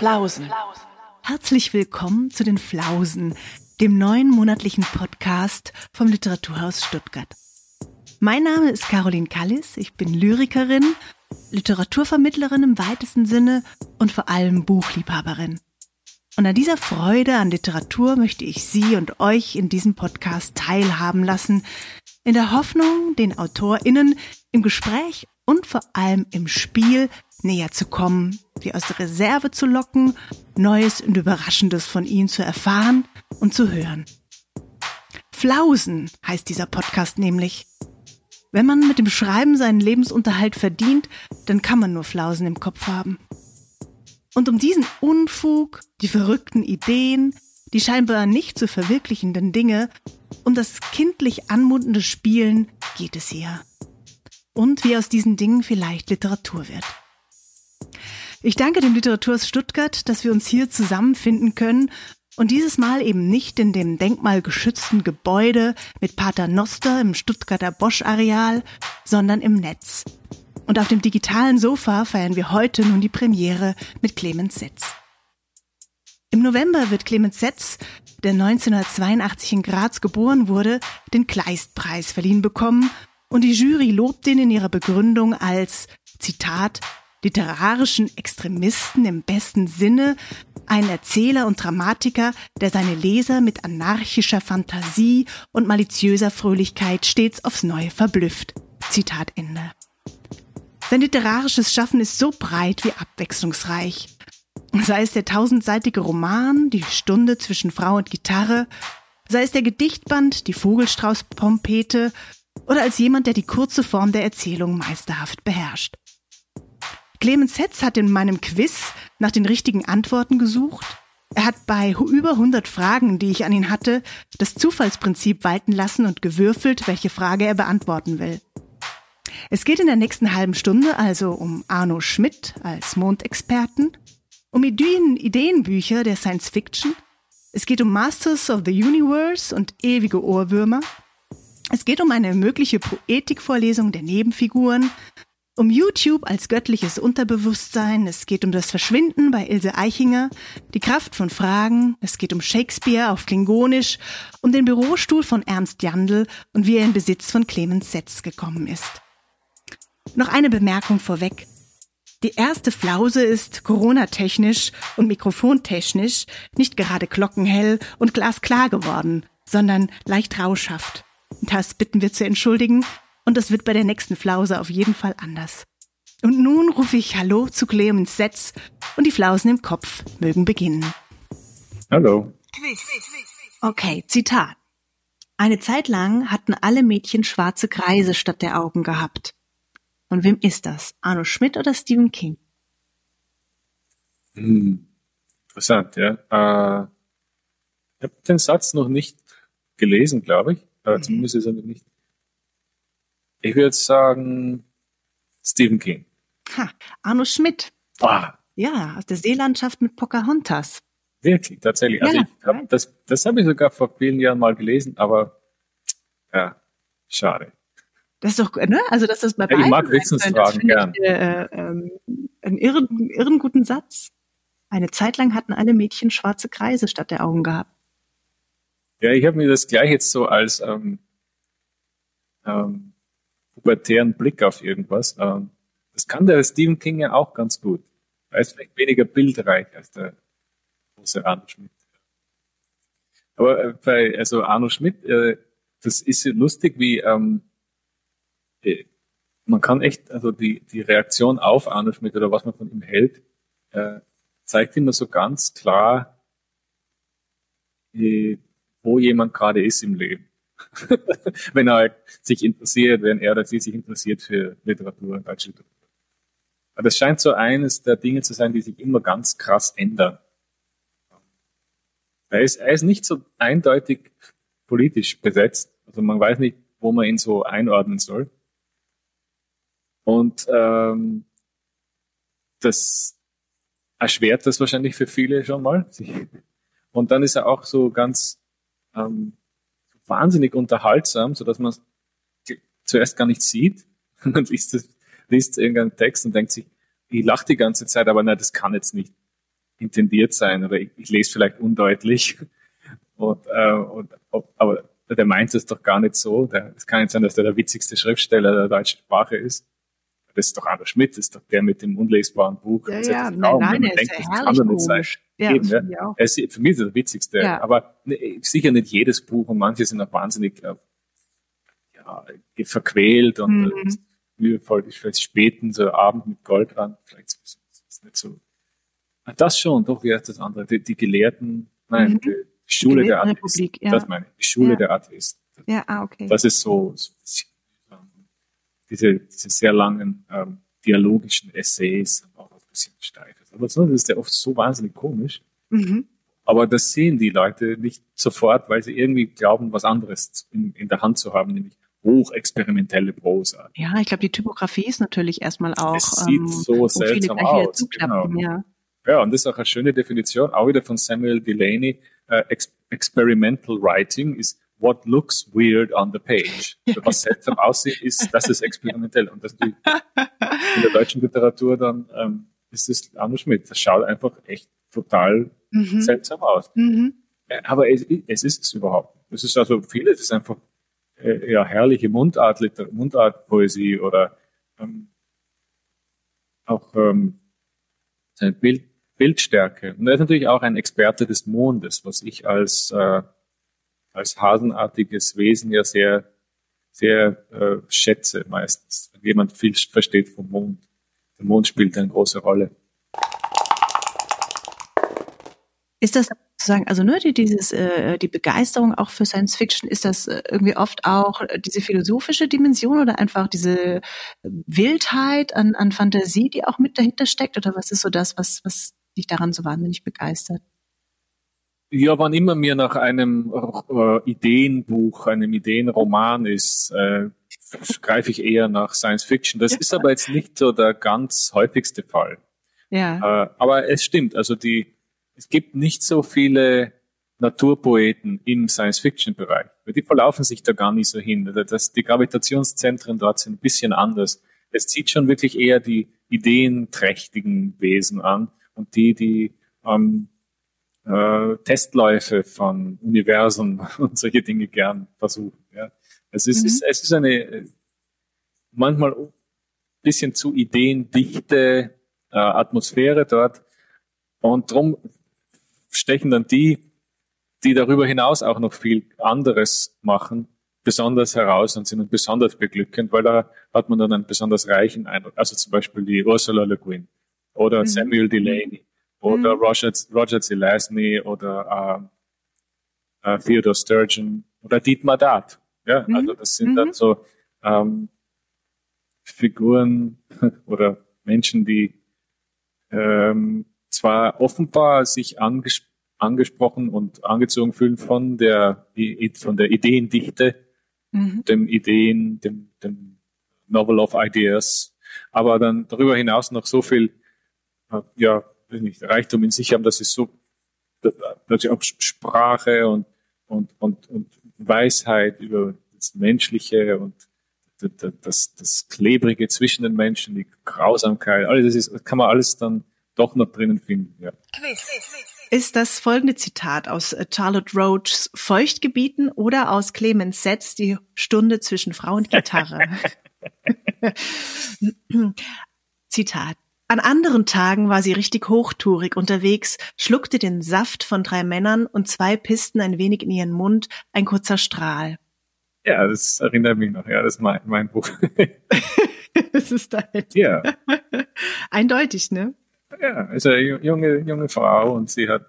Flausen. Herzlich willkommen zu den Flausen, dem neuen monatlichen Podcast vom Literaturhaus Stuttgart. Mein Name ist Caroline Kallis, ich bin Lyrikerin, Literaturvermittlerin im weitesten Sinne und vor allem Buchliebhaberin. Und an dieser Freude an Literatur möchte ich Sie und euch in diesem Podcast teilhaben lassen, in der Hoffnung, den AutorInnen im Gespräch und vor allem im Spiel näher zu kommen, sie aus der Reserve zu locken, Neues und Überraschendes von ihnen zu erfahren und zu hören. Flausen heißt dieser Podcast nämlich. Wenn man mit dem Schreiben seinen Lebensunterhalt verdient, dann kann man nur Flausen im Kopf haben. Und um diesen Unfug, die verrückten Ideen, die scheinbar nicht zu verwirklichenden Dinge, um das kindlich anmutende Spielen geht es hier. Und wie aus diesen Dingen vielleicht Literatur wird. Ich danke dem Literaturhaus Stuttgart, dass wir uns hier zusammenfinden können und dieses Mal eben nicht in dem denkmalgeschützten Gebäude mit Paternoster im Stuttgarter Bosch-Areal, sondern im Netz. Und auf dem digitalen Sofa feiern wir heute nun die Premiere mit Clemens Setz. Im November wird Clemens Setz, der 1982 in Graz geboren wurde, den Kleistpreis verliehen bekommen und die Jury lobt ihn in ihrer Begründung als, Zitat, literarischen Extremisten im besten Sinne, einen Erzähler und Dramatiker, der seine Leser mit anarchischer Fantasie und maliziöser Fröhlichkeit stets aufs Neue verblüfft. Zitat Ende. Sein literarisches Schaffen ist so breit wie abwechslungsreich. Sei es der 1000-seitige Roman Die Stunde zwischen Frau und Gitarre, sei es der Gedichtband Die Vogelstrauß-Pompete oder als jemand, der die kurze Form der Erzählung meisterhaft beherrscht. Clemens Setz hat in meinem Quiz nach den richtigen Antworten gesucht. Er hat bei über 100 Fragen, die ich an ihn hatte, das Zufallsprinzip walten lassen und gewürfelt, welche Frage er beantworten will. Es geht in der nächsten halben Stunde also um Arno Schmidt als Mondexperten, um Ideenbücher der Science Fiction, es geht um Masters of the Universe und ewige Ohrwürmer, es geht um eine mögliche Poetikvorlesung der Nebenfiguren, um YouTube als göttliches Unterbewusstsein, es geht um das Verschwinden bei Ilse Eichinger, die Kraft von Fragen, es geht um Shakespeare auf Klingonisch, um den Bürostuhl von Ernst Jandl und wie er in Besitz von Clemens Setz gekommen ist. Noch eine Bemerkung vorweg. Die erste Flause ist coronatechnisch und mikrofontechnisch nicht gerade glockenhell und glasklar geworden, sondern leicht rauschhaft. Das bitten wir zu entschuldigen. Und das wird bei der nächsten Flause auf jeden Fall anders. Und nun rufe ich Hallo zu Clemens Setz und die Flausen im Kopf mögen beginnen. Hallo. Okay, Zitat. Eine Zeit lang hatten alle Mädchen schwarze Kreise statt der Augen gehabt. Und wem ist das? Arno Schmidt oder Stephen King? Interessant, ja. Ich habe den Satz noch nicht gelesen, glaube ich. Zumindest ist er noch nicht. Ich würde sagen, Stephen King. Ha, Arno Schmidt. Boah. Ja, aus der Seelandschaft mit Pocahontas. Wirklich, tatsächlich. Ja, also ich hab, das habe ich sogar vor vielen Jahren mal gelesen, aber ja, schade. Das ist doch, ne? Also dass das bei beiden. Ja, ich mag Wissensfragen gern. Einen irren guten Satz. Eine Zeit lang hatten alle Mädchen schwarze Kreise statt der Augen gehabt. Ja, ich habe mir das gleich jetzt so als pubertären Blick auf irgendwas. Das kann der Stephen King ja auch ganz gut. Er ist vielleicht weniger bildreich als der große Arno Schmidt. Aber bei Arno Schmidt, das ist lustig, wie man kann echt, also die Reaktion auf Arno Schmidt oder was man von ihm hält, zeigt immer so ganz klar, wo jemand gerade ist im Leben. Wenn er sich interessiert, wenn er oder sie sich interessiert für Literatur und deutsche Literatur. Aber das scheint so eines der Dinge zu sein, die sich immer ganz krass ändern. Er ist nicht so eindeutig politisch besetzt. Also man weiß nicht, wo man ihn so einordnen soll. Und das erschwert das wahrscheinlich für viele schon mal. Und dann ist er auch so ganz wahnsinnig unterhaltsam, sodass man es zuerst gar nicht sieht. Man liest irgendeinen Text und denkt sich, ich lache die ganze Zeit, aber nein, das kann jetzt nicht intendiert sein oder ich lese vielleicht undeutlich. Aber der meint es doch gar nicht so. Es kann nicht sein, dass der witzigste Schriftsteller der deutschen Sprache ist. Das ist doch Arno Schmidt, das ist doch der mit dem unlesbaren Buch. Ja, ja. Nein, denkt, ist das kann nicht sein. Ja, eben, ja. Ist, für mich ist er der witzigste. Ja. Aber sicher nicht jedes Buch und manche sind auch wahnsinnig verquält und mühevoll. Vielleicht späten, so Abend mit Goldrand, vielleicht ist es nicht so. Das schon, doch, wie heißt das andere? Die Gelehrten, nein, die Schule der Atheisten. Ja. Das meine ich, die Schule der Atheisten. Ja, okay. Das ist so diese sehr langen dialogischen Essays haben auch ein bisschen gesteigert. Aber sonst ist der oft so wahnsinnig komisch. Aber das sehen die Leute nicht sofort, weil sie irgendwie glauben, was anderes in der Hand zu haben, nämlich hochexperimentelle Prosa. Ja, ich glaube, die Typografie ist natürlich erstmal auch. Es sieht so seltsam aus. Genau. Ja, und das ist auch eine schöne Definition, auch wieder von Samuel Delaney. Experimental Writing ist what looks weird on the page. Also was seltsam aussieht, ist, das ist experimentell. Und das in der deutschen Literatur dann ist es Arno Schmidt. Das schaut einfach echt total seltsam aus. Aber es ist es überhaupt. Es ist also vieles ist einfach herrliche Mundartpoesie oder auch seine Bildstärke. Und er ist natürlich auch ein Experte des Mondes, was ich als hasenartiges Wesen ja sehr, sehr schätze meistens. Wenn jemand viel versteht vom Mond. Der Mond spielt eine große Rolle. Ist das sozusagen, also nur die Begeisterung auch für Science Fiction, ist das irgendwie oft auch diese philosophische Dimension oder einfach diese Wildheit an Fantasie, die auch mit dahinter steckt? Oder was ist so das, was dich daran so wahnsinnig begeistert? Ja, wann immer mir nach einem Ideenbuch, einem Ideenroman ist, greife ich eher nach Science Fiction. Das ist aber jetzt nicht so der ganz häufigste Fall. Ja. Aber es stimmt, also es gibt nicht so viele Naturpoeten im Science-Fiction-Bereich. Die verlaufen sich da gar nicht so hin. Die Gravitationszentren dort sind ein bisschen anders. Es zieht schon wirklich eher die ideenträchtigen Wesen an und die Testläufe von Universen und solche Dinge gern versuchen. Ja. Es ist eine manchmal ein bisschen zu ideendichte Atmosphäre dort und drum stechen dann die darüber hinaus auch noch viel anderes machen, besonders heraus und sind besonders beglückend, weil da hat man dann einen besonders reichen Eindruck. Also zum Beispiel die Ursula Le Guin oder Samuel Delaney oder Roger Zelazny oder Theodor Sturgeon oder Dietmar Dart. Ja, also das sind dann so Figuren oder Menschen, die zwar offenbar sich angesprochen und angezogen fühlen von der Ideendichte, dem Novel of Ideas, aber dann darüber hinaus noch so viel Reichtum in sich haben, dass sie so natürlich auch Sprache und Weisheit über das Menschliche und das Klebrige zwischen den Menschen, die Grausamkeit, alles das kann man alles dann doch noch drinnen finden. Ja. Ist das folgende Zitat aus Charlotte Roachs Feuchtgebieten oder aus Clemens Setz, Die Stunde zwischen Frau und Gitarre? Zitat. An anderen Tagen war sie richtig hochtourig unterwegs, schluckte den Saft von 3 Männern und 2 Pisten ein wenig in ihren Mund, ein kurzer Strahl. Ja, das erinnert mich noch. Ja, das ist mein Buch. Das ist dein. Ja. Eindeutig, ne? Ja, also eine junge Frau und sie hat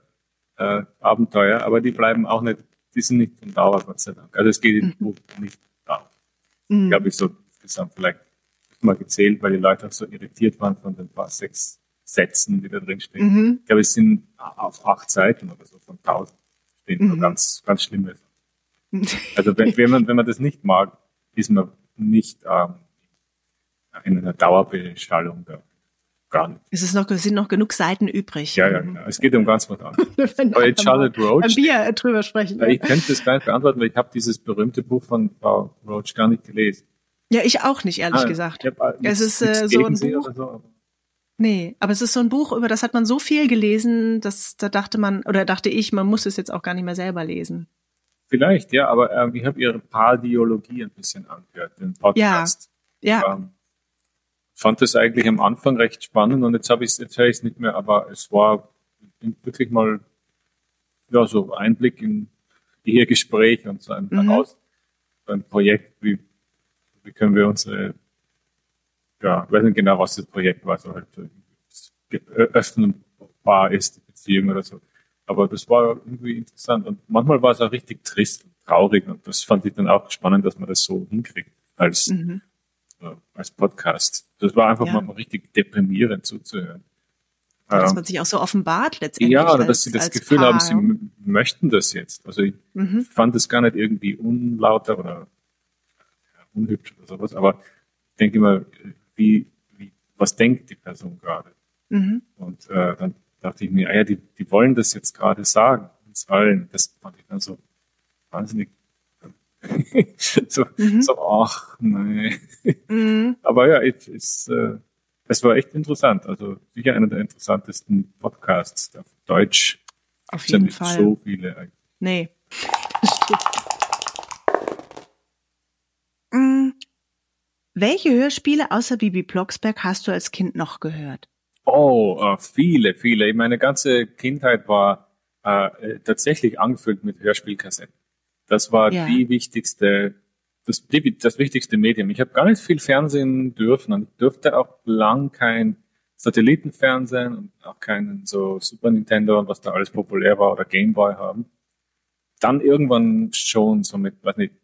Abenteuer, aber die bleiben auch nicht, die sind nicht von Dauer, Gott sei Dank. Also es geht im Buch nicht darum. Ich glaube, ich so insgesamt vielleicht mal gezählt, weil die Leute auch so irritiert waren von den paar 6 Sätzen, die da drin stehen. Ich glaube, es sind auf 8 Seiten oder so von 1000 stehen nur ganz, ganz schlimme. Also wenn man das nicht mag, ist man nicht in einer Dauerbeschallung da. Gar nicht. Es sind noch genug Seiten übrig. Ja, genau. Es geht um ganz was anderes. Aber jetzt Charlotte Roach. Ein Bier drüber sprechen. Ja. Ich könnte das gar nicht beantworten, weil ich habe dieses berühmte Buch von Frau Roach gar nicht gelesen. Ja, ich auch nicht, ehrlich gesagt. Es ist so ein Buch. Nee, aber es ist so ein Buch, über das hat man so viel gelesen, dass da dachte man, oder dachte ich, man muss es jetzt auch gar nicht mehr selber lesen. Vielleicht, ja, aber ich habe ihre Pardiologie ein bisschen angehört, den Podcast. Ja, ja. Fand das eigentlich am Anfang recht spannend und jetzt höre ich es nicht mehr, aber es war wirklich mal ja so Einblick in ihr Gespräch und so ein heraus, so ein Projekt, wie können wir unsere ja, ich weiß nicht genau, was das Projekt war, so halt öffnenbar ist, die Beziehung oder so. Aber das war irgendwie interessant und manchmal war es auch richtig trist und traurig und das fand ich dann auch spannend, dass man das so hinkriegt als als Podcast. Das war einfach mal richtig deprimierend zuzuhören. Dass man sich auch so offenbart letztendlich. Ja, oder dass sie das Gefühl Paar haben, sie möchten das jetzt. Also ich fand das gar nicht irgendwie unlauter oder unhübsch oder sowas, aber ich denke immer, was denkt die Person gerade? Und dann dachte ich mir, die wollen das jetzt gerade sagen, uns allen. Das fand ich dann so wahnsinnig. So, ach, nein. Aber ja, es war echt interessant. Also sicher einer der interessantesten Podcasts auf Deutsch. Auf jeden Fall. So viele eigentlich. Nee. Welche Hörspiele außer Bibi Blocksberg hast du als Kind noch gehört? Oh, viele, viele. Meine ganze Kindheit war tatsächlich angefüllt mit Hörspielkassetten. Das war das wichtigste Medium. Ich habe gar nicht viel Fernsehen dürfen und ich durfte auch lang kein Satellitenfernsehen und auch keinen so Super Nintendo und was da alles populär war oder Game Boy haben. Dann irgendwann schon so mit, weiß nicht,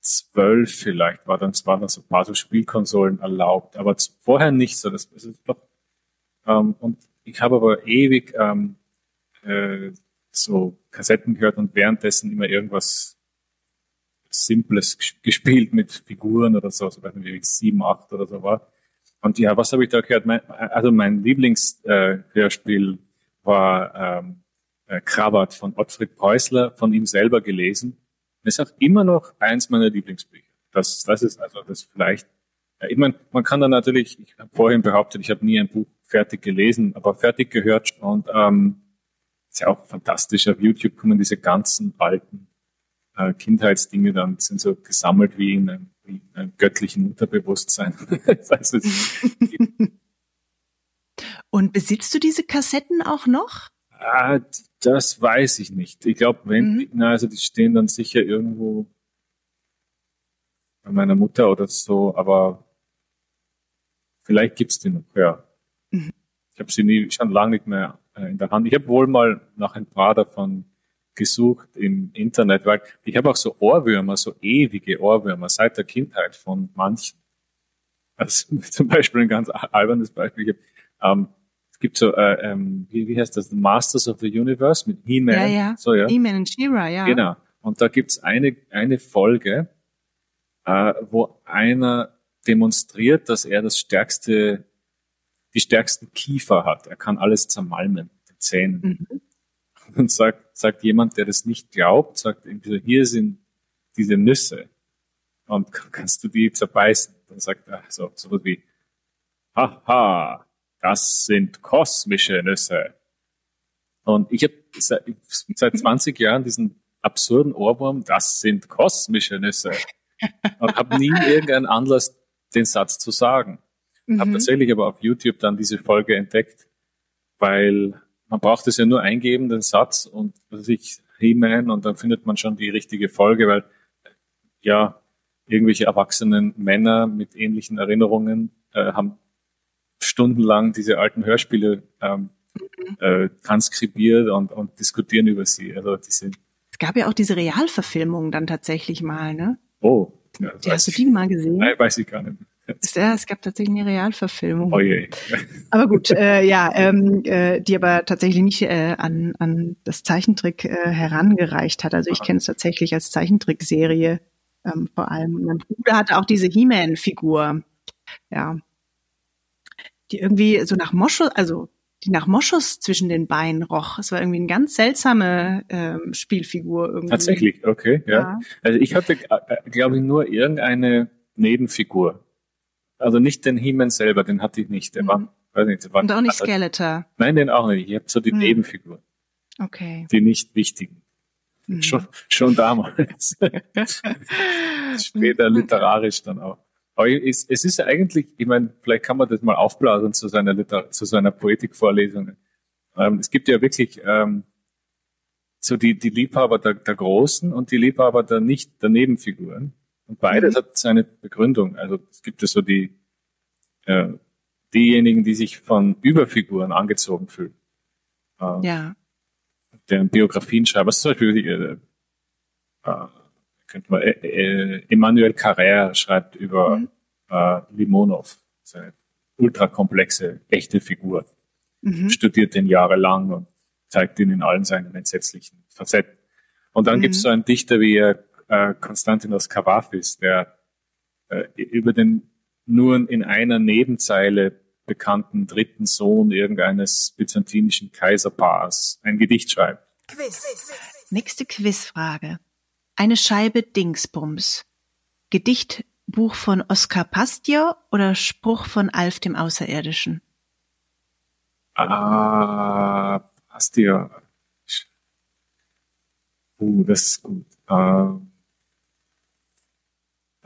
12 vielleicht waren dann so ein paar so Spielkonsolen erlaubt, aber vorher nicht so. Das ist doch. Und ich habe aber ewig so Kassetten gehört und währenddessen immer irgendwas Simples gespielt mit Figuren oder so, so weiß nicht, wie 7, 8 oder so war. Und ja, was habe ich da gehört? Mein Lieblingshörspiel war Krabat von Otfried Preußler, von ihm selber gelesen. Das ist auch immer noch eins meiner Lieblingsbücher. Das ist also das vielleicht. Ja, ich meine, man kann da natürlich. Ich habe vorhin behauptet, ich habe nie ein Buch fertig gelesen, aber fertig gehört. Und ist ja auch fantastisch. Auf YouTube kommen diese ganzen alten Kindheitsdinge dann, sind so gesammelt wie in einem göttlichen Unterbewusstsein. Das heißt, und besitzt du diese Kassetten auch noch? Das weiß ich nicht. Ich glaube, die stehen dann sicher irgendwo bei meiner Mutter oder so, aber vielleicht gibt's die noch, ja. Ich habe sie schon lange nicht mehr in der Hand. Ich habe wohl mal nach ein paar davon gesucht im Internet, weil ich habe auch so Ohrwürmer, so ewige Ohrwürmer seit der Kindheit von manchen. Also zum Beispiel ein ganz albernes Beispiel. Gibt so, wie heißt das, Masters of the Universe mit He-Man. Ja, ja. So, ja. He-Man und She-Ra, ja. Genau. Und da gibt's eine Folge, wo einer demonstriert, dass er die stärksten Kiefer hat. Er kann alles zermalmen mit den Zähnen. Und sagt jemand, der das nicht glaubt, sagt irgendwie so, hier sind diese Nüsse. Und kannst du die zerbeißen? Und dann sagt er so was wie, haha. Das sind kosmische Nüsse. Und ich habe seit 20 Jahren diesen absurden Ohrwurm, das sind kosmische Nüsse. Und habe nie irgendeinen Anlass, den Satz zu sagen. Habe tatsächlich aber auf YouTube dann diese Folge entdeckt, weil man braucht es ja nur eingeben, den Satz und was weiß ich, He-Man, und dann findet man schon die richtige Folge, weil ja, irgendwelche erwachsenen Männer mit ähnlichen Erinnerungen haben stundenlang diese alten Hörspiele transkribiert und diskutieren über sie. Also die sind. Es gab ja auch diese Realverfilmungen dann tatsächlich mal, ne? Oh. Ja, hast du die mal gesehen? Nein, weiß ich gar nicht. Ja, es gab tatsächlich eine Realverfilmung. Oh je. Aber gut, die aber tatsächlich nicht an das Zeichentrick herangereicht hat. Also ich kenne es tatsächlich als Zeichentrickserie vor allem. Mein Bruder hatte auch diese He-Man-Figur. Ja. Die irgendwie so nach Moschus, also die nach Moschus zwischen den Beinen roch. Es war irgendwie eine ganz seltsame Spielfigur irgendwie. Tatsächlich, okay, ja. Also ich hatte, glaube ich, nur irgendeine Nebenfigur. Also nicht den He-Man selber, den hatte ich nicht. Der war, weiß nicht, der war und auch nicht Skeletor? Nein, den auch nicht. Ich habe so die Nebenfiguren. Okay. Die nicht wichtigen. Schon damals. Später literarisch dann auch. Aber es ist ja eigentlich, ich meine, vielleicht kann man das mal aufblasen zu seiner Poetikvorlesung. Es gibt ja wirklich so die Liebhaber der Großen und die Liebhaber der Nebenfiguren. Und beides hat seine Begründung. Also es gibt ja so diejenigen, die sich von Überfiguren angezogen fühlen. Ja. Deren Biografien schreiben. Was zum Beispiel könnte man Emmanuel Carrère schreibt über Limonov, seine ultrakomplexe, echte Figur. Studiert ihn jahrelang und zeigt ihn in allen seinen entsetzlichen Facetten. Und dann gibt es so einen Dichter wie Konstantinos Kavafis, der über den nur in einer Nebenzeile bekannten dritten Sohn irgendeines byzantinischen Kaiserpaars ein Gedicht schreibt. Quiz. Nächste Quizfrage. Eine Scheibe Dingsbums. Gedichtbuch von Oskar Pastior oder Spruch von Alf dem Außerirdischen? Ah, Pastior. Das ist gut.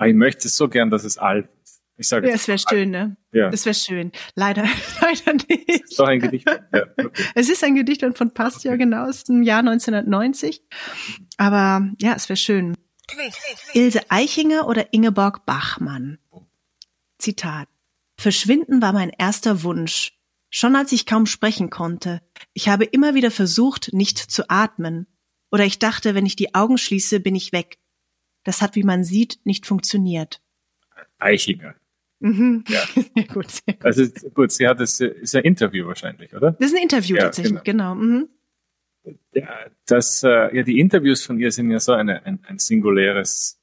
Ich möchte so gern, dass es Alf ist. Ich sage ja, es wäre schön, ne? Ja. Das wäre schön. Leider nicht. Es ist doch ein Gedicht. Ja, okay. Es ist ein Gedicht und von Pastior, genau, aus dem Jahr 1990. Aber ja, es wäre schön. Ilse Eichinger oder Ingeborg Bachmann? Zitat. Verschwinden war mein erster Wunsch. Schon als ich kaum sprechen konnte. Ich habe immer wieder versucht, nicht zu atmen. Oder ich dachte, wenn ich die Augen schließe, bin ich weg. Das hat, wie man sieht, nicht funktioniert. Eichinger. Ja. Sehr gut. Also gut, sie hat das ist ein Interview wahrscheinlich, oder? Das ist ein Interview ja, tatsächlich, genau. Ja, die Interviews von ihr sind ja so ein singuläres,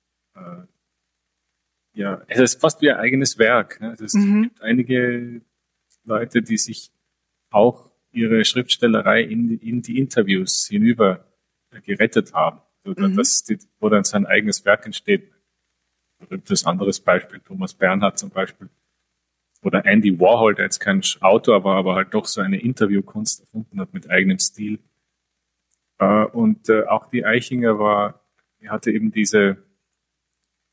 es ist fast wie ein eigenes Werk. Ne? Es gibt einige Leute, die sich auch ihre Schriftstellerei in die Interviews hinüber gerettet haben, oder wo dann sein eigenes Werk entsteht. Berühmtes anderes Beispiel, Thomas Bernhard zum Beispiel. Oder Andy Warhol, der jetzt kein Autor war, aber halt doch so eine Interviewkunst erfunden hat mit eigenem Stil. Und auch die Eichinger hatte eben diese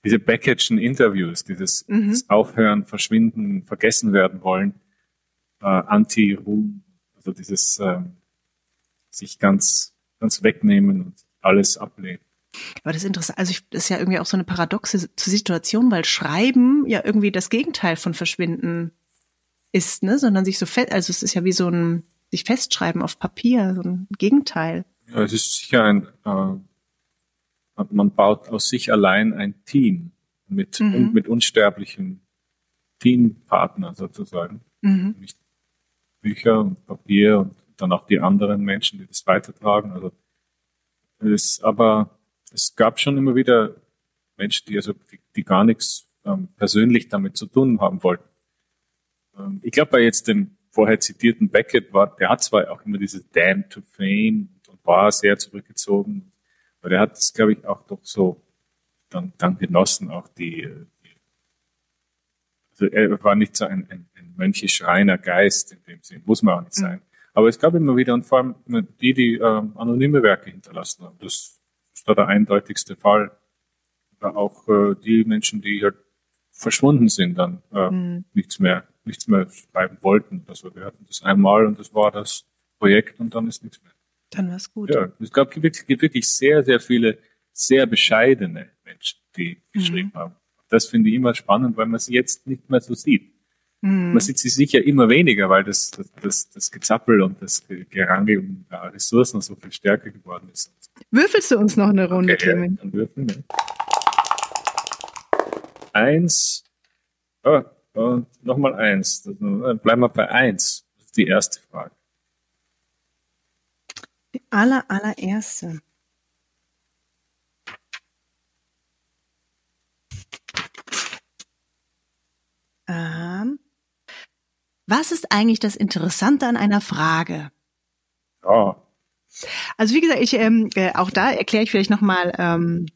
Beckett'schen Interviews, dieses Aufhören, Verschwinden, Vergessen werden wollen, Anti-Ruhm, also dieses sich ganz wegnehmen und alles ablehnen. Aber das ist interessant, also das ist ja irgendwie auch so eine paradoxe Situation, weil Schreiben ja irgendwie das Gegenteil von Verschwinden ist, ne? Sondern sich so es ist ja wie so ein sich festschreiben auf Papier, so ein Gegenteil. Ja, es ist sicher man baut aus sich allein ein Team mit unsterblichen Teampartnern sozusagen. Nicht Bücher und Papier und dann auch die anderen Menschen, die das weitertragen. Also es gab schon immer wieder Menschen, die gar nichts persönlich damit zu tun haben wollten. Ich glaube, bei jetzt dem vorher zitierten Beckett der hat zwar auch immer dieses Damn to Fame und war sehr zurückgezogen, aber der hat es, glaube ich, auch doch so dann genossen, auch also er war nicht so ein mönchisch-reiner Geist in dem Sinn, muss man auch nicht sein. Aber es gab immer wieder, und vor allem die anonyme Werke hinterlassen haben. Das ist da der eindeutigste Fall. Oder auch die Menschen, die halt verschwunden sind, dann nichts mehr schreiben wollten. Also wir hatten das einmal und das war das Projekt und dann ist nichts mehr. Dann war es gut. Ja, es gab wirklich sehr, sehr viele sehr bescheidene Menschen, die geschrieben haben. Das finde ich immer spannend, weil man sie jetzt nicht mehr so sieht. Man sieht sie sicher immer weniger, weil das Gezappel und das Gerangel um Ressourcen so viel stärker geworden ist. Würfelst du uns noch eine Runde, okay, Clemens? Dann würfeln wir. 1. Und nochmal 1. Dann bleiben wir bei 1. Das ist die erste Frage. Die allererste. Was ist eigentlich das Interessante an einer Frage? Oh. Also wie gesagt, auch da erkläre ich vielleicht nochmal den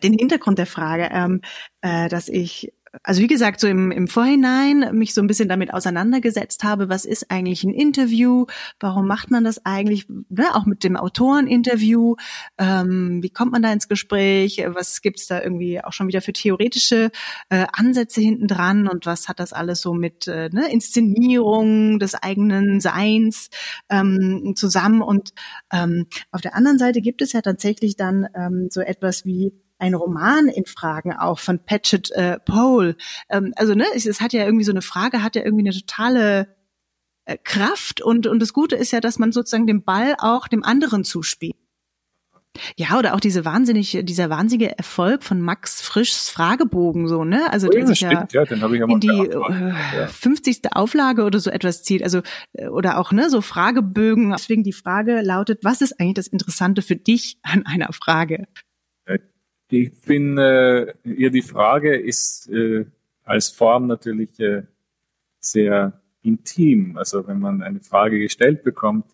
Hintergrund der Frage, dass ich also wie gesagt, so im Vorhinein mich so ein bisschen damit auseinandergesetzt habe, was ist eigentlich ein Interview, warum macht man das eigentlich, ne? Auch mit dem Autoren-Interview, wie kommt man da ins Gespräch, was gibt's da irgendwie auch schon wieder für theoretische Ansätze hinten dran und was hat das alles so mit Inszenierung des eigenen Seins zusammen. Und auf der anderen Seite gibt es ja tatsächlich dann so etwas wie ein Roman in Fragen auch von Patchett Pole. Es hat ja irgendwie so eine Frage, hat ja irgendwie eine totale Kraft und das Gute ist ja, dass man sozusagen den Ball auch dem anderen zuspielt. Ja, oder auch dieser wahnsinnige Erfolg von Max Frischs Fragebogen, so, ne? Also, der sich den habe ich ja mal in die 50. Auflage oder so etwas zieht. Also, oder auch, so Fragebögen. Deswegen die Frage lautet, was ist eigentlich das Interessante für dich an einer Frage? Ich bin, die Frage ist als Form natürlich sehr intim. Also, wenn man eine Frage gestellt bekommt,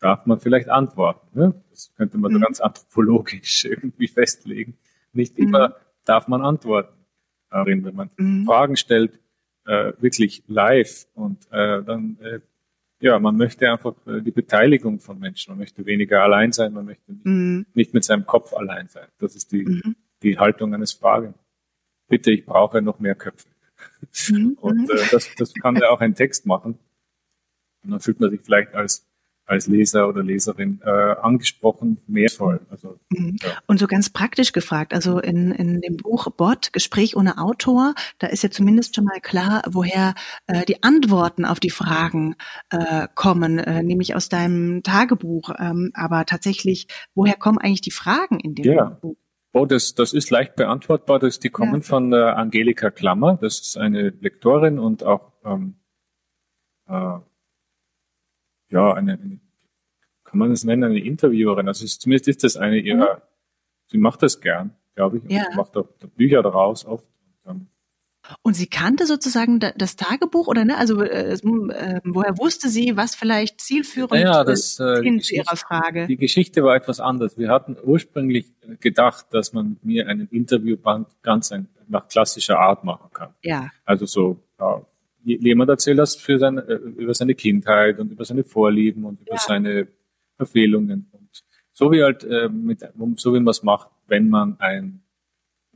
darf man vielleicht antworten. Ne? Das könnte man so ganz anthropologisch irgendwie festlegen. Nicht immer darf man antworten. Wenn man Fragen stellt, wirklich live und dann, man möchte einfach die Beteiligung von Menschen. Man möchte weniger allein sein, man möchte nicht mit seinem Kopf allein sein. Das ist die Haltung eines Fragen. Bitte, ich brauche noch mehr Köpfe. Und das kann ja auch ein Text machen. Und dann fühlt man sich vielleicht als Leser oder Leserin angesprochen, mehrvoll. Also, ja. Und so ganz praktisch gefragt, also in dem Buch Bot, Gespräch ohne Autor, da ist ja zumindest schon mal klar, woher die Antworten auf die Fragen kommen, nämlich aus deinem Tagebuch. Aber tatsächlich, woher kommen eigentlich die Fragen in dem Buch? Oh, das ist leicht beantwortbar. Die kommen von Angelika Klammer, das ist eine Lektorin und auch eine, kann man es nennen, eine Interviewerin. Also zumindest ist das eine ihrer, sie macht das gern, glaube ich, und macht auch Bücher daraus oft. Und sie kannte sozusagen das Tagebuch, oder ne? Also woher wusste sie, was vielleicht zielführend ist zu ihrer Frage? Die Geschichte war etwas anders. Wir hatten ursprünglich gedacht, dass man mit mir einen Interviewband nach klassischer Art machen kann. Ja. Also so, jemand erzählt das über seine Kindheit und über seine Vorlieben und über seine Verfehlungen. Und so wie halt, so wie man es macht, wenn man ein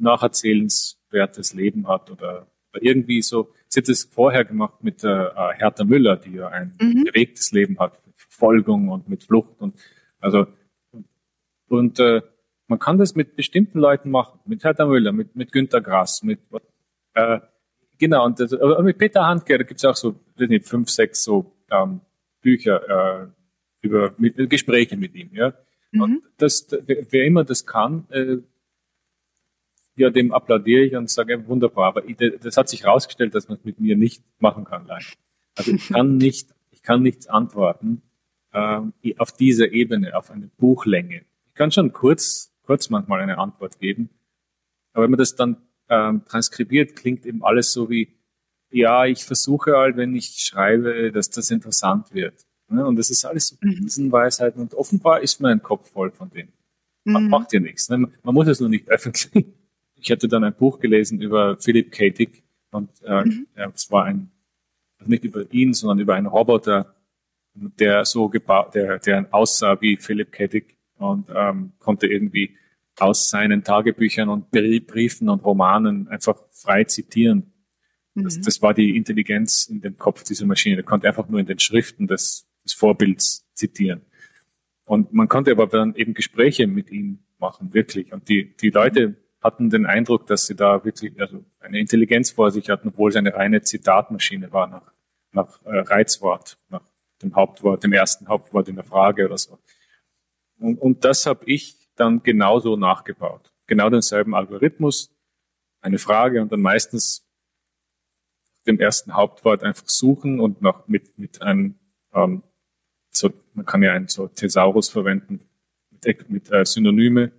nacherzählenswertes Leben hat oder irgendwie so. Sie hat es vorher gemacht mit Hertha Müller, die ja ein bewegtes Leben hat, mit Verfolgung und mit Flucht und man kann das mit bestimmten Leuten machen, mit Hertha Müller, mit Günter Grass, genau, und mit Peter Handke, da gibt es auch so 5, 6 so Bücher über Gespräche mit ihm. Ja? Und wer immer das kann, dem applaudiere ich und sage, wunderbar. Aber das hat sich herausgestellt, dass man es mit mir nicht machen kann, leider. Also ich kann nichts antworten auf dieser Ebene, auf eine Buchlänge. Ich kann schon kurz manchmal eine Antwort geben, aber wenn man das dann transkribiert, klingt eben alles so wie, ich versuche halt, wenn ich schreibe, dass das interessant wird. Ne? Und das ist alles so Weisheiten. Und offenbar ist mein Kopf voll von denen. Macht ja nichts. Ne? Man muss es nur nicht öffentlich. Ich hatte dann ein Buch gelesen über Philip K. Dick und es war nicht über ihn, sondern über einen Roboter, der so gebaut, der aussah wie Philip K. Dick und konnte irgendwie aus seinen Tagebüchern und Briefen und Romanen einfach frei zitieren. Das war die Intelligenz in dem Kopf dieser Maschine. Der konnte einfach nur in den Schriften des Vorbilds zitieren. Und man konnte aber dann eben Gespräche mit ihm machen, wirklich. Und die Leute hatten den Eindruck, dass sie da wirklich eine Intelligenz vor sich hatten, obwohl es eine reine Zitatmaschine war nach Reizwort, nach dem Hauptwort, dem ersten Hauptwort in der Frage oder so. Und das habe ich dann genauso nachgebaut. Genau denselben Algorithmus, eine Frage und dann meistens dem ersten Hauptwort einfach suchen und noch mit einem, man kann ja einen so Thesaurus verwenden, mit Synonyme,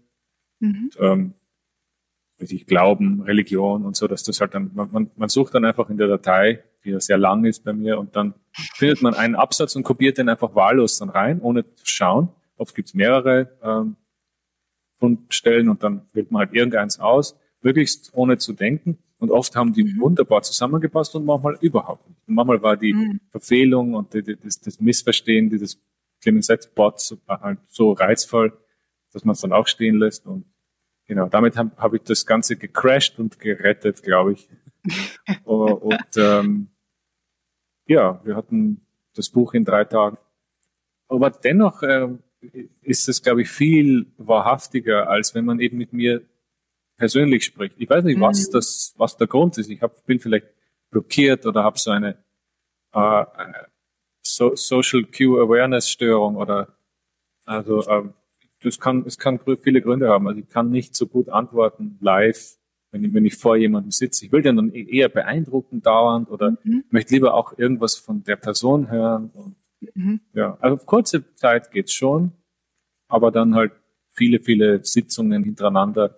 richtig Glauben, Religion und so, dass das halt dann, man sucht dann einfach in der Datei, die ja sehr lang ist bei mir, und dann findet man einen Absatz und kopiert den einfach wahllos dann rein, ohne zu schauen. Oft gibt es mehrere Stellen und dann wählt man halt irgendeins aus, möglichst ohne zu denken. Und oft haben die wunderbar zusammengepasst und manchmal überhaupt nicht. Und manchmal war die Verfehlung und das Missverstehen dieses Clemens Setz-Bots halt so reizvoll, dass man es dann auch stehen lässt. Und genau, damit hab ich das Ganze gecrashed und gerettet, glaube ich. Ja, wir hatten das Buch in 3 Tagen. Aber dennoch ist es, glaube ich, viel wahrhaftiger, als wenn man eben mit mir persönlich spricht. Ich weiß nicht, was der Grund ist. Ich bin vielleicht blockiert oder habe so eine Social Cue Awareness Störung oder also das kann viele Gründe haben. Also ich kann nicht so gut antworten live, wenn ich vor jemandem sitze. Ich will dann eher beeindruckend dauernd oder möchte lieber auch irgendwas von der Person hören. Und, ja, also auf kurze Zeit geht's schon, aber dann halt viele Sitzungen hintereinander.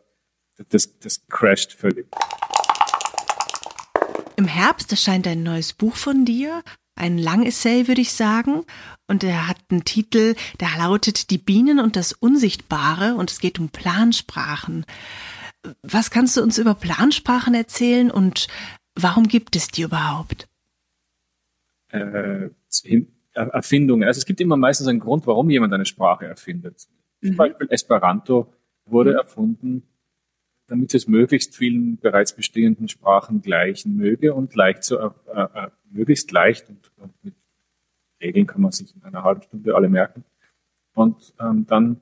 Das crasht völlig. Im Herbst erscheint ein neues Buch von dir, ein Langessay, würde ich sagen. Und er hat einen Titel, der lautet Die Bienen und das Unsichtbare und es geht um Plansprachen. Was kannst du uns über Plansprachen erzählen und warum gibt es die überhaupt? Erfindung. Also es gibt immer meistens einen Grund, warum jemand eine Sprache erfindet. Zum Beispiel Esperanto wurde erfunden, damit es möglichst vielen bereits bestehenden Sprachen gleichen möge und möglichst leicht und mit Regeln kann man sich in einer halben Stunde alle merken und dann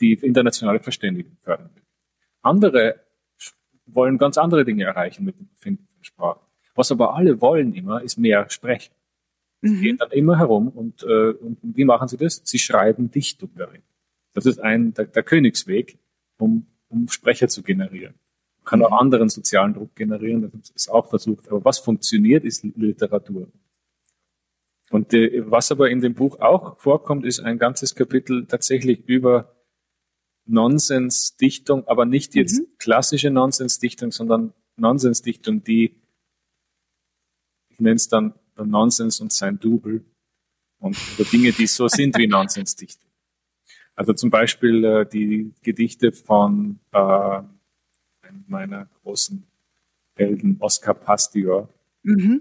die internationale Verständigung fördern will. Andere wollen ganz andere Dinge erreichen mit dem Finden von Sprachen. Was aber alle wollen immer, ist mehr sprechen. Sie gehen dann immer herum und wie machen sie das? Sie schreiben Dichtung darin. Das ist der Königsweg, um Sprecher zu generieren. Man kann auch anderen sozialen Druck generieren, das ist auch versucht. Aber was funktioniert, ist Literatur. Und was aber in dem Buch auch vorkommt, ist ein ganzes Kapitel tatsächlich über Nonsensdichtung, aber nicht jetzt klassische Nonsensdichtung, sondern Nonsensdichtung, die, ich nenne es dann Nonsens und sein Double, und Dinge, die so sind wie Nonsensdichtung. Also zum Beispiel die Gedichte von einem meiner großen Helden, Oskar Pastior, den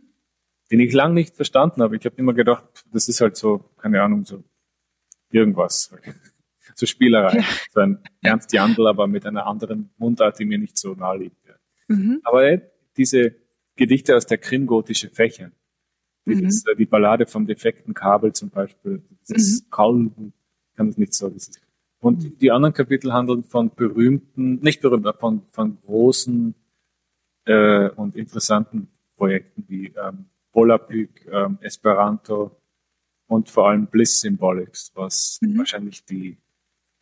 ich lang nicht verstanden habe. Ich habe immer gedacht, das ist halt so, keine Ahnung, so irgendwas, so Spielerei. Ja. So ein Ernst Jandl, aber mit einer anderen Mundart, die mir nicht so nahe liegt. Ja. Aber diese Gedichte aus der krimgotische Fächer, die Ballade vom defekten Kabel zum Beispiel, dieses Kaul, kann es nicht so. Und die anderen Kapitel handeln von von großen und interessanten Projekten wie Volapük, Esperanto und vor allem Bliss Symbolics, was wahrscheinlich die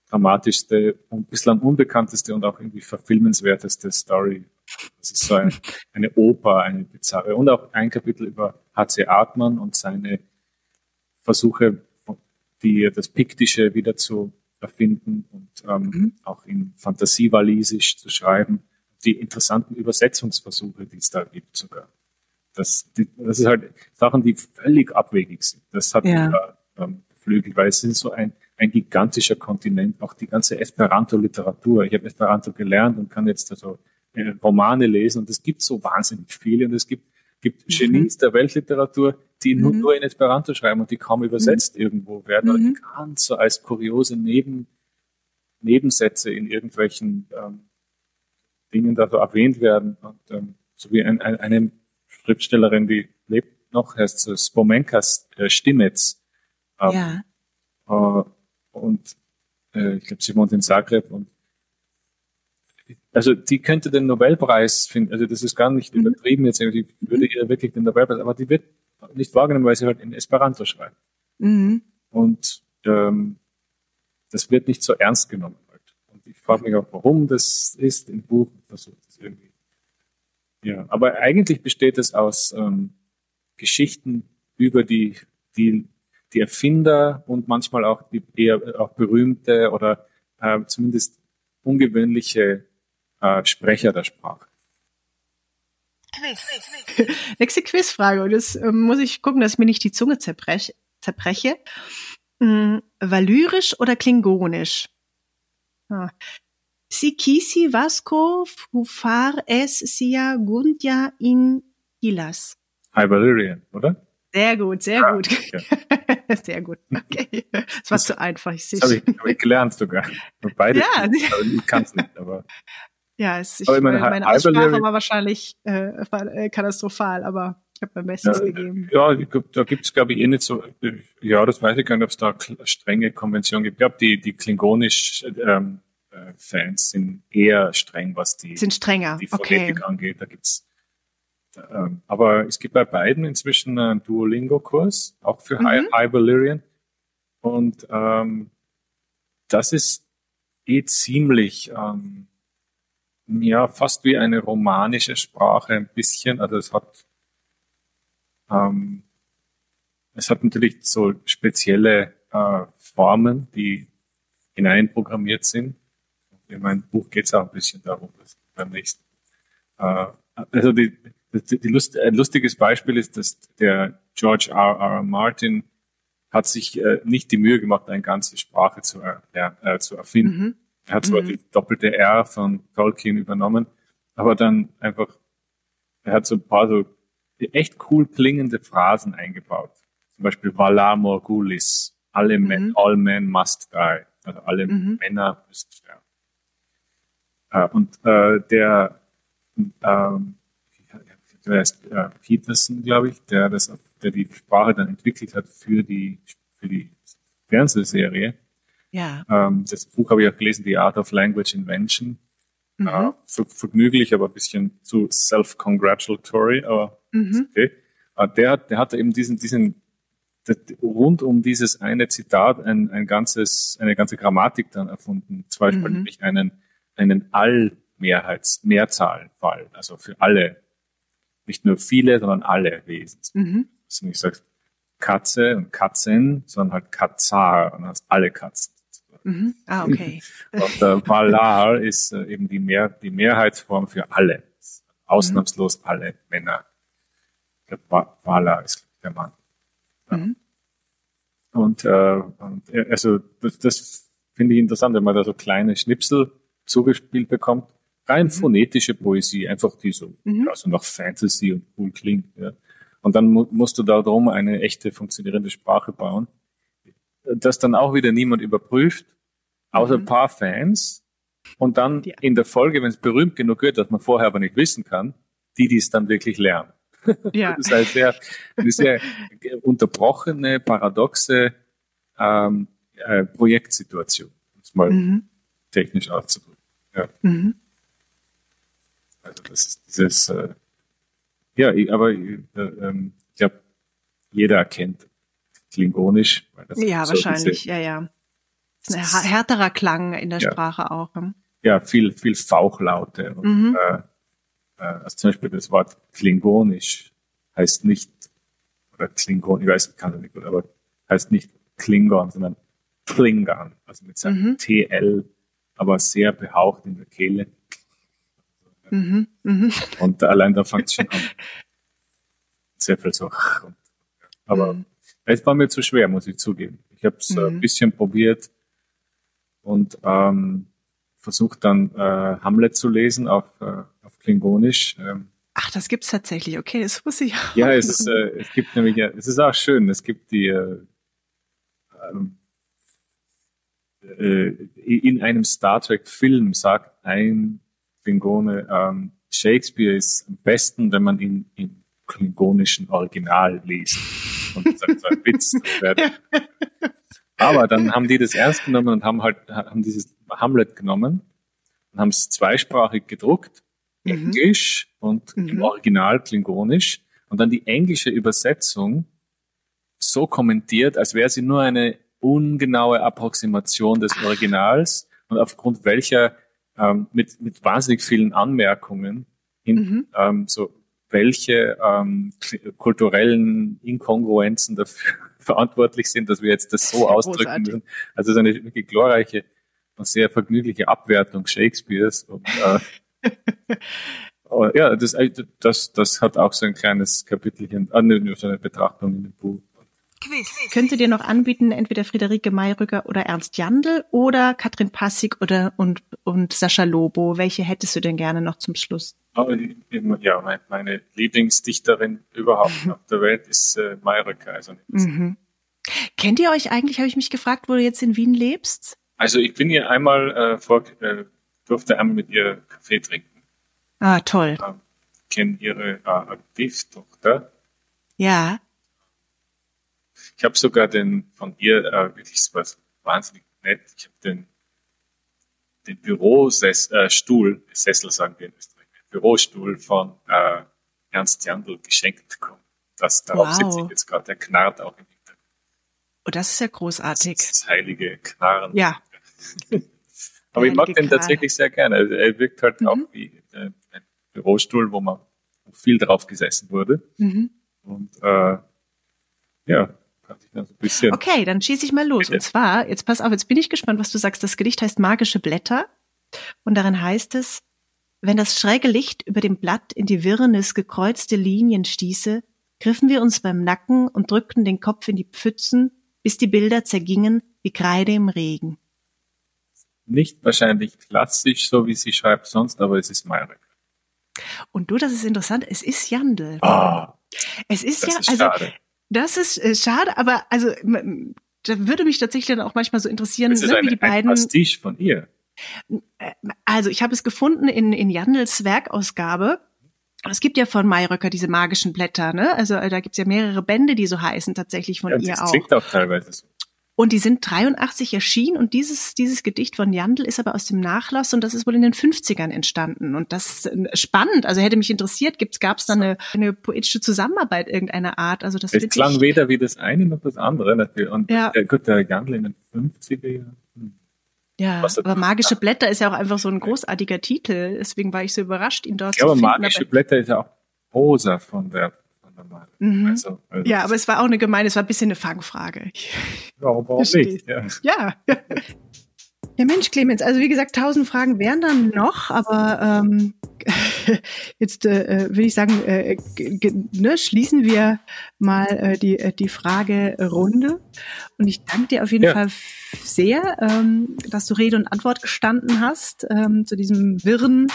dramatischste und bislang unbekannteste und auch irgendwie verfilmenswerteste Story. Das ist so eine Oper, eine bizarre. Und auch ein Kapitel über H.C. Artmann und seine Versuche, die das Piktische wieder zu erfinden und auch in Fantasiewalisisch zu schreiben. Die interessanten Übersetzungsversuche, die es da gibt sogar. Das ist halt Sachen, die völlig abwegig sind. Das hat beflügelt, weil es ist so ein gigantischer Kontinent, auch die ganze Esperanto-Literatur. Ich habe Esperanto gelernt und kann jetzt also Romane lesen und es gibt so wahnsinnig viele und es gibt Genies der Weltliteratur, die nur in Esperanto schreiben und die kaum übersetzt irgendwo werden oder die ganz so als kuriose Nebensätze in irgendwelchen Dingen da so erwähnt werden. Und so wie eine Schriftstellerin, die lebt noch, heißt so Spomenka Stimets. Ich glaube, sie wohnt in Zagreb und also die könnte den Nobelpreis finden, also das ist gar nicht übertrieben jetzt, die würde ihr wirklich den Nobelpreis, aber die wird nicht wahrgenommen, weil sie halt in Esperanto schreibt. Und das wird nicht so ernst genommen halt. Und ich frage mich auch, warum das ist im Buch, versuche das irgendwie. Ja, aber eigentlich besteht es aus Geschichten über die Erfinder und manchmal auch die eher auch berühmte oder zumindest ungewöhnliche Sprecher der Sprache. Quiz. Nächste Quizfrage. Und das muss ich gucken, dass ich mir nicht die Zunge zerbreche. Valyrisch oder Klingonisch? Si quisi vasco fufar es sia guntia in Ilas. High Valyrian, oder? Sehr gut, sehr gut. Ja. Sehr gut. Okay. Das war zu einfach, ich sehe. Habe ich gelernt sogar. Beide. Ja. Ich kann es nicht, aber. Ja, meine Aussprache war wahrscheinlich katastrophal, aber ich habe mein Bestes gegeben. Ja, da gibt's, glaube ich, eh nicht so, ja, das weiß ich gar nicht, ob es da strenge Konventionen gibt. Ich glaube, die Klingonisch Fans sind eher streng, was die Phonetik angeht. Da gibt's. Aber es gibt bei beiden inzwischen einen Duolingo-Kurs, auch für High Valyrian. Und das ist eh ziemlich fast wie eine romanische Sprache ein bisschen. Also es hat natürlich so spezielle Formen, die hineinprogrammiert sind. In meinem Buch geht es auch ein bisschen darum, dass beim nächsten. Also ein lustiges Beispiel ist, dass der George R. R. Martin hat sich nicht die Mühe gemacht, eine ganze Sprache zu erfinden. Mhm. Er hat zwar die doppelte R von Tolkien übernommen, aber dann einfach, er hat so ein paar so echt cool klingende Phrasen eingebaut. Zum Beispiel Valar Morghulis, all men must die. Also alle Männer müssen sterben. Und der heißt Peterson, glaube ich, der die Sprache dann entwickelt hat für die Fernsehserie. Ja. Das Buch habe ich auch gelesen, The Art of Language Invention. Mhm. Vergnüglich, aber ein bisschen zu self-congratulatory, aber ist okay. Der hatte eben rund um dieses eine Zitat eine ganze Grammatik dann erfunden. Zum Beispiel nämlich einen Mehrzahlfall, also für alle, nicht nur viele, sondern alle Wesens. Mhm. Dass du nicht sagst Katze und Katzen, sondern halt Katzar und hast alle Katzen. Mhm. Ah, okay. Und Valar ist eben die Mehrheitsform für alle, ausnahmslos alle Männer. Ich glaube, Valar ist der Mann. Ja. Mhm. Und also das finde ich interessant, wenn man da so kleine Schnipsel zugespielt bekommt, rein phonetische Poesie, einfach die so also nach Fantasy und cool klingt. Ja. Und dann musst du darum eine echte, funktionierende Sprache bauen, das dann auch wieder niemand überprüft, außer ein paar Fans. Und dann in der Folge, wenn es berühmt genug wird, dass man vorher aber nicht wissen kann, die es dann wirklich lernen. Ja. Das ist eine sehr unterbrochene, paradoxe Projektsituation, um es mal technisch auszudrücken. Ja. Mhm. Also das ist dieses, ich glaube, jeder kennt Klingonisch. Weil das ja, so wahrscheinlich, diese, ja. Das ist ein härterer Klang in der Sprache auch. Hm? Ja, viel Fauchlaute. Und, also zum Beispiel das Wort Klingonisch heißt nicht, oder Klingon, ich weiß, ich kann das nicht gut, aber heißt nicht Klingon, sondern Klingon, also mit seinem TL, aber sehr behaucht in der Kehle. Mhm, und allein da fängt es schon an. Sehr viel so. Aber es war mir zu schwer, muss ich zugeben. Ich habe es ein bisschen probiert und versucht dann Hamlet zu lesen auf Klingonisch. Ach, das gibt's tatsächlich. Okay, das wusste ich auch. Ja, es gibt nämlich, es ist auch schön, es gibt die in einem Star Trek-Film sagt ein Klingone, Shakespeare ist am besten, wenn man ihn im klingonischen Original liest. Und sagt so ein Witz. Aber dann haben die das ernst genommen und haben dieses Hamlet genommen und haben es zweisprachig gedruckt, Englisch und im Original Klingonisch, und dann die englische Übersetzung so kommentiert, als wäre sie nur eine ungenaue Approximation des Originals und aufgrund welcher mit wahnsinnig vielen Anmerkungen welche kulturellen Inkongruenzen dafür verantwortlich sind, dass wir jetzt das so ausdrücken müssen. Also es ist eine wirklich glorreiche und sehr vergnügliche Abwertung Shakespeares. Und, ja, das hat auch so ein kleines Kapitelchen, so eine Betrachtung in dem Buch. Quiz. Könntet ihr noch anbieten, entweder Friederike Mayröcker oder Ernst Jandl oder Katrin Passig oder und Sascha Lobo. Welche hättest du denn gerne noch zum Schluss? Ja, meine Lieblingsdichterin überhaupt auf der Welt ist Mayröcker. Also mhm. Kennt ihr euch eigentlich, habe ich mich gefragt, wo du jetzt in Wien lebst? Also ich bin hier einmal, durfte einmal mit ihr Kaffee trinken. Ah, toll. Ich kenne ihre Adoptivtochter. Ja. Ich habe sogar von ihr, wirklich, es war wahnsinnig nett, ich habe den Bürostuhl, Sessel sagen wir in Österreich, Bürostuhl von Ernst Jandl geschenkt bekommen. Darauf sitze ich jetzt gerade, der knarrt auch im Hintergrund. Oh, das ist ja großartig. Das heilige Knarren. Ja. Aber ich mag den tatsächlich sehr gerne. Er wirkt halt auch wie ein Bürostuhl, wo man viel drauf gesessen wurde. Mhm. Und kann ich dann so ein bisschen. Okay, dann schieße ich mal los. Bitte. Und zwar, jetzt pass auf, jetzt bin ich gespannt, was du sagst. Das Gedicht heißt Magische Blätter und darin heißt es: Wenn das schräge Licht über dem Blatt in die Wirrnis gekreuzte Linien stieße, griffen wir uns beim Nacken und drückten den Kopf in die Pfützen, bis die Bilder zergingen wie Kreide im Regen. Nicht wahrscheinlich klassisch, so wie sie schreibt sonst, aber es ist Mayröcker. Und du, das ist interessant, es ist Jandl. Es ist das ist also schade. Das ist schade, aber also da würde mich tatsächlich dann auch manchmal so interessieren, das ist wie die beiden. Ein Pastiche von ihr. Also ich habe es gefunden in Jandls Werkausgabe. Es gibt ja von Mayröcker diese magischen Blätter, ne? Also da gibt's ja mehrere Bände, die so heißen tatsächlich von ihr auch. Das klingt auch teilweise so. Und die sind 83 erschienen und dieses Gedicht von Jandl ist aber aus dem Nachlass und das ist wohl in den 50ern entstanden. Und das ist spannend, also hätte mich interessiert, gab es da eine poetische Zusammenarbeit irgendeiner Art? Also das es klang weder wie das eine noch das andere natürlich. Und gut, der Jandl in den 50er Jahren. Ja, aber Magische Blätter ist ja auch einfach so ein großartiger Titel, deswegen war ich so überrascht, ihn dort zu finden. Ja, aber Magische Blätter ist ja auch Prosa von der Mhm. Also ja, aber es war auch es war ein bisschen eine Fangfrage. Ja, warum nicht? Ja, Mensch, Clemens, also wie gesagt, 1000 Fragen wären dann noch, aber jetzt würde ich sagen, schließen wir mal die Fragerunde. Und ich danke dir auf jeden Fall sehr, dass du Rede und Antwort gestanden hast zu diesem wirren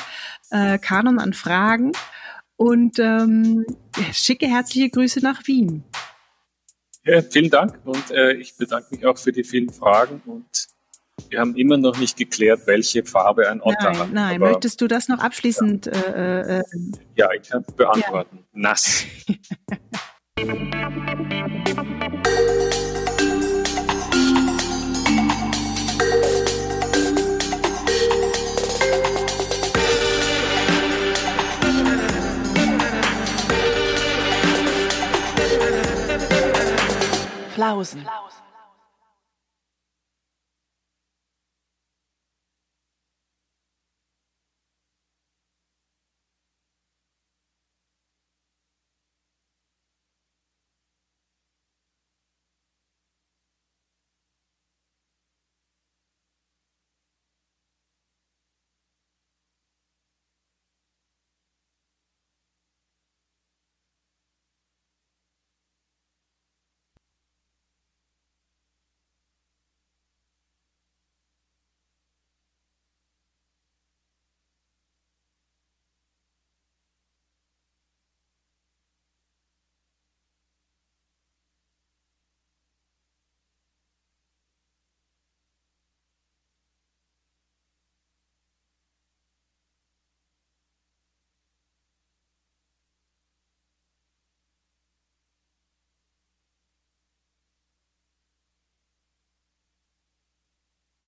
Kanon an Fragen. Und schicke herzliche Grüße nach Wien. Ja, vielen Dank und ich bedanke mich auch für die vielen Fragen. Und wir haben immer noch nicht geklärt, welche Farbe ein Otter hat. Nein, aber möchtest du das noch abschließend? Ich kann beantworten. Ja. Nass.